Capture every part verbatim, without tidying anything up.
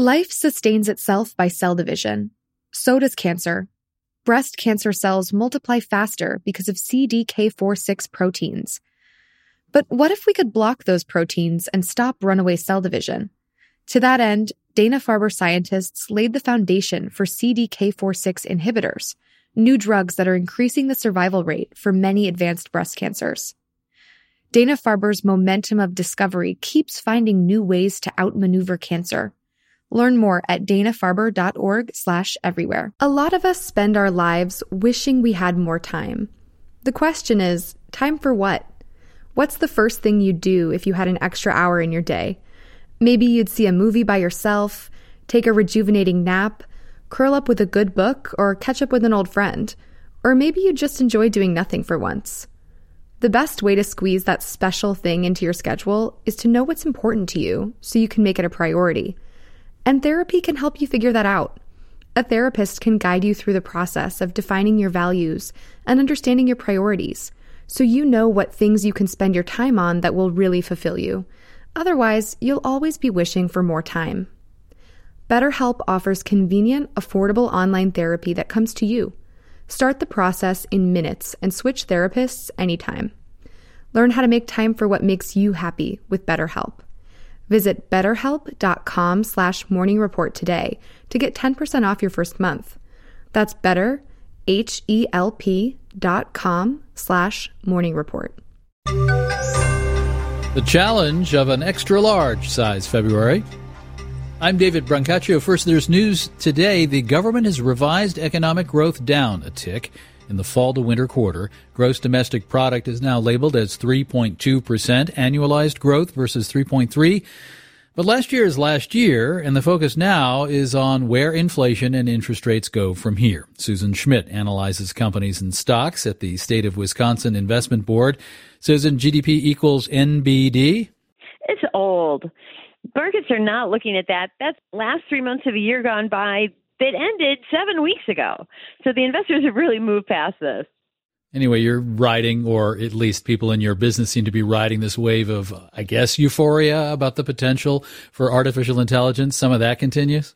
Life sustains itself by cell division. So does cancer. Breast cancer cells multiply faster because of C D K four six proteins. But what if we could block those proteins and stop runaway cell division? To that end, Dana-Farber scientists laid the foundation for C D K four six inhibitors, new drugs that are increasing the survival rate for many advanced breast cancers. Dana-Farber's momentum of discovery keeps finding new ways to outmaneuver cancer. Learn more at dana farber dot org slash everywhere. A lot of us spend our lives wishing we had more time. The question is, time for what? What's the first thing you'd do if you had an extra hour in your day? Maybe you'd see a movie by yourself, take a rejuvenating nap, curl up with a good book, or catch up with an old friend. Or maybe you'd just enjoy doing nothing for once. The best way to squeeze that special thing into your schedule is to know what's important to you so you can make it a priority. And therapy can help you figure that out. A therapist can guide you through the process of defining your values and understanding your priorities, so you know what things you can spend your time on that will really fulfill you. Otherwise, you'll always be wishing for more time. BetterHelp offers convenient, affordable online therapy that comes to you. Start the process in minutes and switch therapists anytime. Learn how to make time for what makes you happy with BetterHelp. Visit betterhelp.com slash morning report today to get ten percent off your first month. That's better, H E L P dot com slash morning report. The challenge of an extra large size February. I'm David Brancaccio. First, there's news today. The government has revised economic growth down a tick in the fall to winter quarter. Gross domestic product is now labeled as three point two percent annualized growth versus three point three. But last year is last year, and the focus now is on where inflation and interest rates go from here. Susan Schmidt analyzes companies and stocks at the State of Wisconsin Investment Board. Susan, G D P equals N B D? It's old. Markets are not looking at that. That's last three months of a year gone by. That ended seven weeks ago. So the investors have really moved past this. Anyway, you're riding, or at least people in your business seem to be riding this wave of, I guess, euphoria about the potential for artificial intelligence. Some of that continues?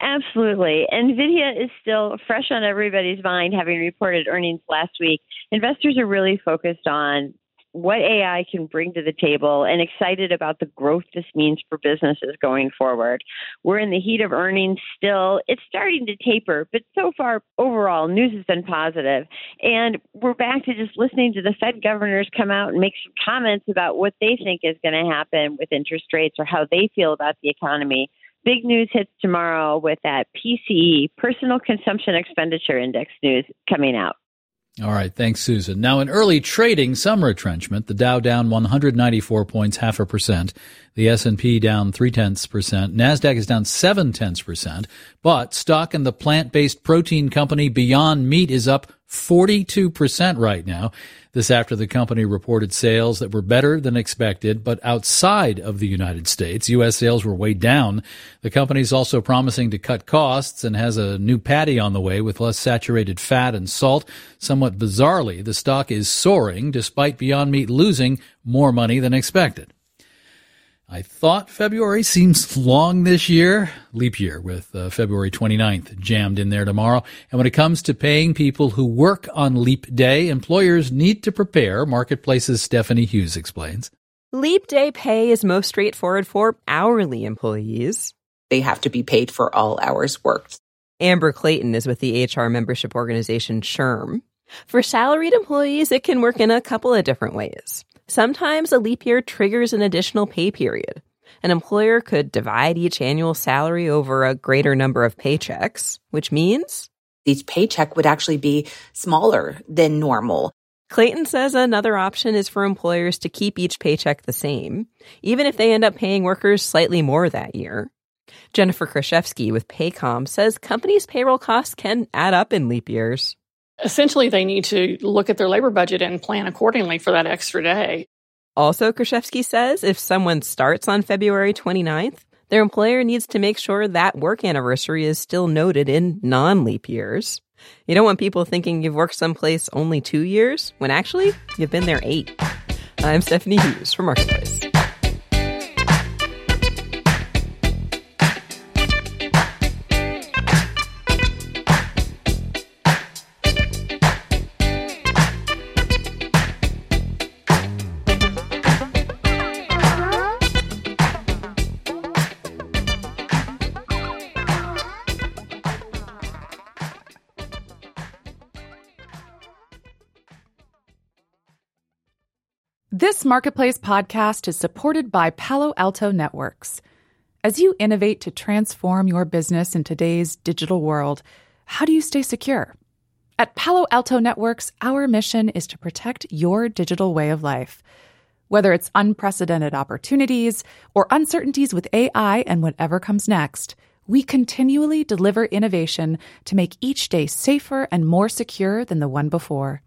Absolutely. Nvidia is still fresh on everybody's mind, having reported earnings last week. Investors are really focused on what A I can bring to the table and excited about the growth this means for businesses going forward. We're in the heat of earnings still. It's starting to taper, but so far, overall, news has been positive. And we're back to just listening to the Fed governors come out and make some comments about what they think is going to happen with interest rates or how they feel about the economy. Big news hits tomorrow with that P C E, Personal Consumption Expenditure Index news coming out. All right. Thanks, Susan. Now, in early trading, some retrenchment. The Dow down one hundred ninety-four points, half a percent. The S and P down three-tenths percent. NASDAQ is down seven-tenths percent. But stock in the plant-based protein company Beyond Meat is up forty-two percent right now. This after the company reported sales that were better than expected, but outside of the United States, U S sales were way down. The company's also promising to cut costs and has a new patty on the way with less saturated fat and salt. Somewhat bizarrely, the stock is soaring despite Beyond Meat losing more money than expected. I thought February seems long this year. Leap year with uh, February twenty-ninth jammed in there tomorrow. And when it comes to paying people who work on Leap Day, employers need to prepare, Marketplace's Stephanie Hughes explains. Leap Day pay is most straightforward for hourly employees. They have to be paid for all hours worked. Amber Clayton is with the H R membership organization S H R M. For salaried employees, it can work in a couple of different ways. Sometimes a leap year triggers an additional pay period. An employer could divide each annual salary over a greater number of paychecks, which means each paycheck would actually be smaller than normal. Clayton says another option is for employers to keep each paycheck the same, even if they end up paying workers slightly more that year. Jennifer Kraszewski with Paycom says companies' payroll costs can add up in leap years. Essentially, they need to look at their labor budget and plan accordingly for that extra day. Also, Kraszewski says if someone starts on February twenty-ninth, their employer needs to make sure that work anniversary is still noted in non-leap years. You don't want people thinking you've worked someplace only two years, when actually, you've been there eight. I'm Stephanie Hughes for Marketplace. This Marketplace podcast is supported by Palo Alto Networks. As you innovate to transform your business in today's digital world, how do you stay secure? At Palo Alto Networks, our mission is to protect your digital way of life. Whether it's unprecedented opportunities or uncertainties with A I and whatever comes next, we continually deliver innovation to make each day safer and more secure than the one before.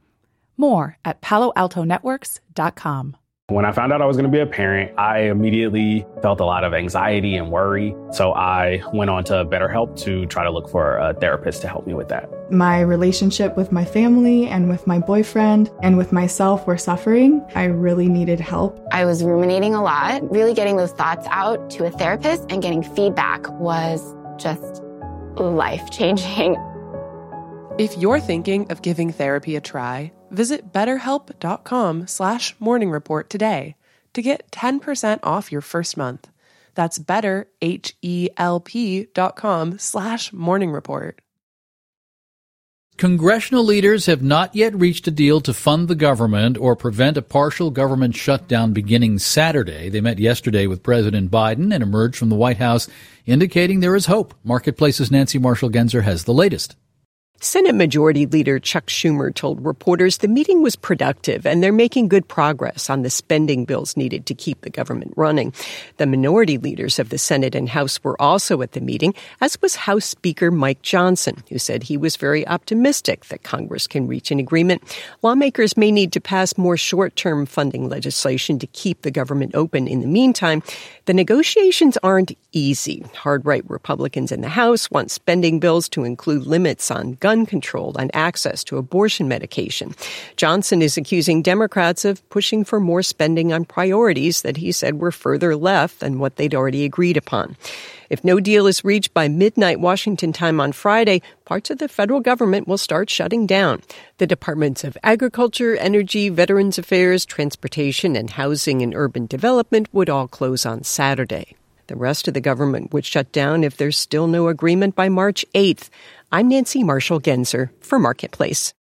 More at palo alto networks dot com. When I found out I was going to be a parent, I immediately felt a lot of anxiety and worry. So I went on to BetterHelp to try to look for a therapist to help me with that. My relationship with my family and with my boyfriend and with myself were suffering. I really needed help. I was ruminating a lot. Really getting those thoughts out to a therapist and getting feedback was just life-changing. If you're thinking of giving therapy a try, visit betterhelp.com slash morning report today to get ten percent off your first month. That's betterhelp.com slash morning report. Congressional leaders have not yet reached a deal to fund the government or prevent a partial government shutdown beginning Saturday. They met yesterday with President Biden and emerged from the White House indicating there is hope. Marketplace's Nancy Marshall-Genzer has the latest. Senate Majority Leader Chuck Schumer told reporters the meeting was productive and they're making good progress on the spending bills needed to keep the government running. The minority leaders of the Senate and House were also at the meeting, as was House Speaker Mike Johnson, who said he was very optimistic that Congress can reach an agreement. Lawmakers may need to pass more short-term funding legislation to keep the government open in the meantime. The negotiations aren't easy. Hard-right Republicans in the House want spending bills to include limits on government gun control and access to abortion medication. Johnson is accusing Democrats of pushing for more spending on priorities that he said were further left than what they'd already agreed upon. If no deal is reached by midnight Washington time on Friday, parts of the federal government will start shutting down. The Departments of Agriculture, Energy, Veterans Affairs, Transportation, and Housing and Urban Development would all close on Saturday. The rest of the government would shut down if there's still no agreement by March eighth. I'm Nancy Marshall-Genzer for Marketplace.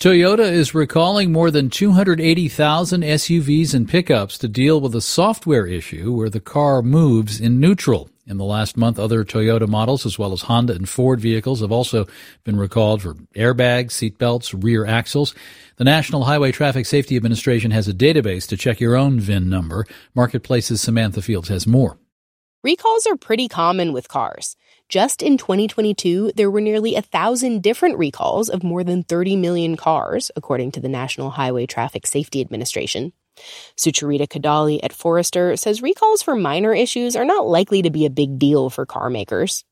Toyota is recalling more than two hundred eighty thousand S U Vs and pickups to deal with a software issue where the car moves in neutral. In the last month, other Toyota models, as well as Honda and Ford vehicles, have also been recalled for airbags, seatbelts, rear axles. The National Highway Traffic Safety Administration has a database to check your own V I N number. Marketplace's Samantha Fields has more. Recalls are pretty common with cars. Just in twenty twenty-two, there were nearly one thousand different recalls of more than thirty million cars, according to the National Highway Traffic Safety Administration. Sucharita Kadali at Forrester says recalls for minor issues are not likely to be a big deal for car makers.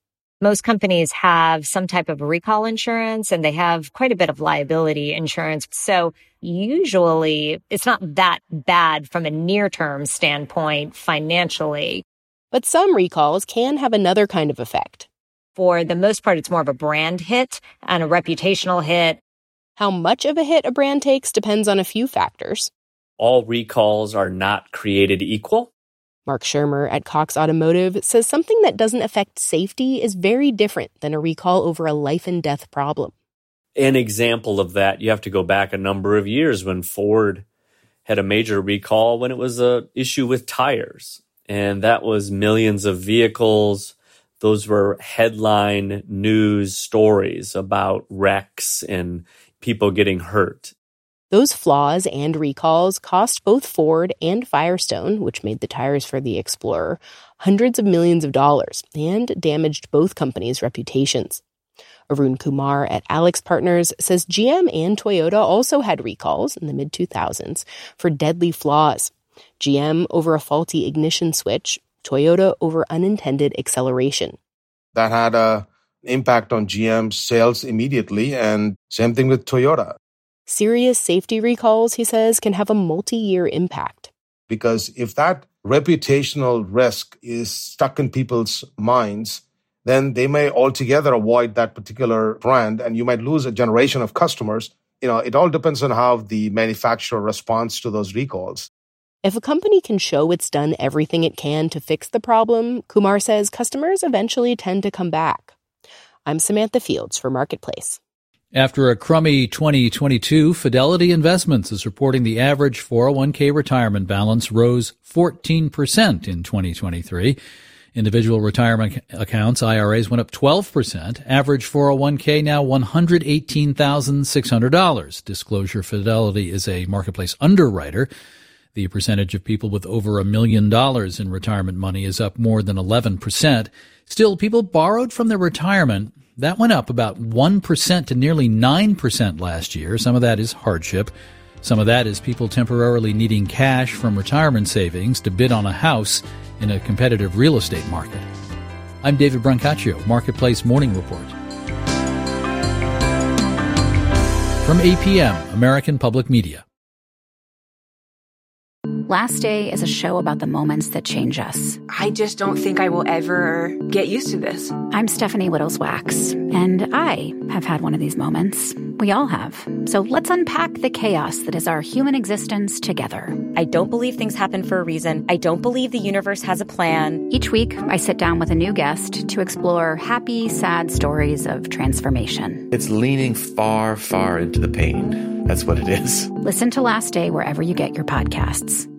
Most companies have some type of recall insurance, and they have quite a bit of liability insurance. So usually it's not that bad from a near-term standpoint financially. But some recalls can have another kind of effect. For the most part, it's more of a brand hit and a reputational hit. How much of a hit a brand takes depends on a few factors. All recalls are not created equal. Mark Schirmer at Cox Automotive says something that doesn't affect safety is very different than a recall over a life and death problem. An example of that, you have to go back a number of years when Ford had a major recall when it was an issue with tires. And that was millions of vehicles. Those were headline news stories about wrecks and people getting hurt. Those flaws and recalls cost both Ford and Firestone, which made the tires for the Explorer, hundreds of millions of dollars and damaged both companies' reputations. Arun Kumar at Alex Partners says G M and Toyota also had recalls in the mid two thousands for deadly flaws. G M over a faulty ignition switch, Toyota over unintended acceleration. That had an impact on G M's sales immediately, and same thing with Toyota. Serious safety recalls, he says, can have a multi-year impact. Because if that reputational risk is stuck in people's minds, then they may altogether avoid that particular brand, and you might lose a generation of customers. You know, it all depends on how the manufacturer responds to those recalls. If a company can show it's done everything it can to fix the problem, Kumar says customers eventually tend to come back. I'm Samantha Fields for Marketplace. After a crummy twenty twenty-two, Fidelity Investments is reporting the average four oh one k retirement balance rose fourteen percent in twenty twenty-three. Individual retirement accounts, I R As, went up twelve percent. Average four oh one k now one hundred eighteen thousand six hundred dollars. Disclosure, Fidelity is a marketplace underwriter. The percentage of people with over a million dollars in retirement money is up more than eleven percent. Still, people borrowed from their retirement, that went up about one percent to nearly nine percent last year. Some of that is hardship. Some of that is people temporarily needing cash from retirement savings to bid on a house in a competitive real estate market. I'm David Brancaccio, Marketplace Morning Report. From A P M, American Public Media. Last Day is a show about the moments that change us. I just don't think I will ever get used to this. I'm Stephanie Whittleswax, and I have had one of these moments. We all have. So let's unpack the chaos that is our human existence together. I don't believe things happen for a reason. I don't believe the universe has a plan. Each week, I sit down with a new guest to explore happy, sad stories of transformation. It's leaning far, far into the pain. That's what it is. Listen to Last Day wherever you get your podcasts.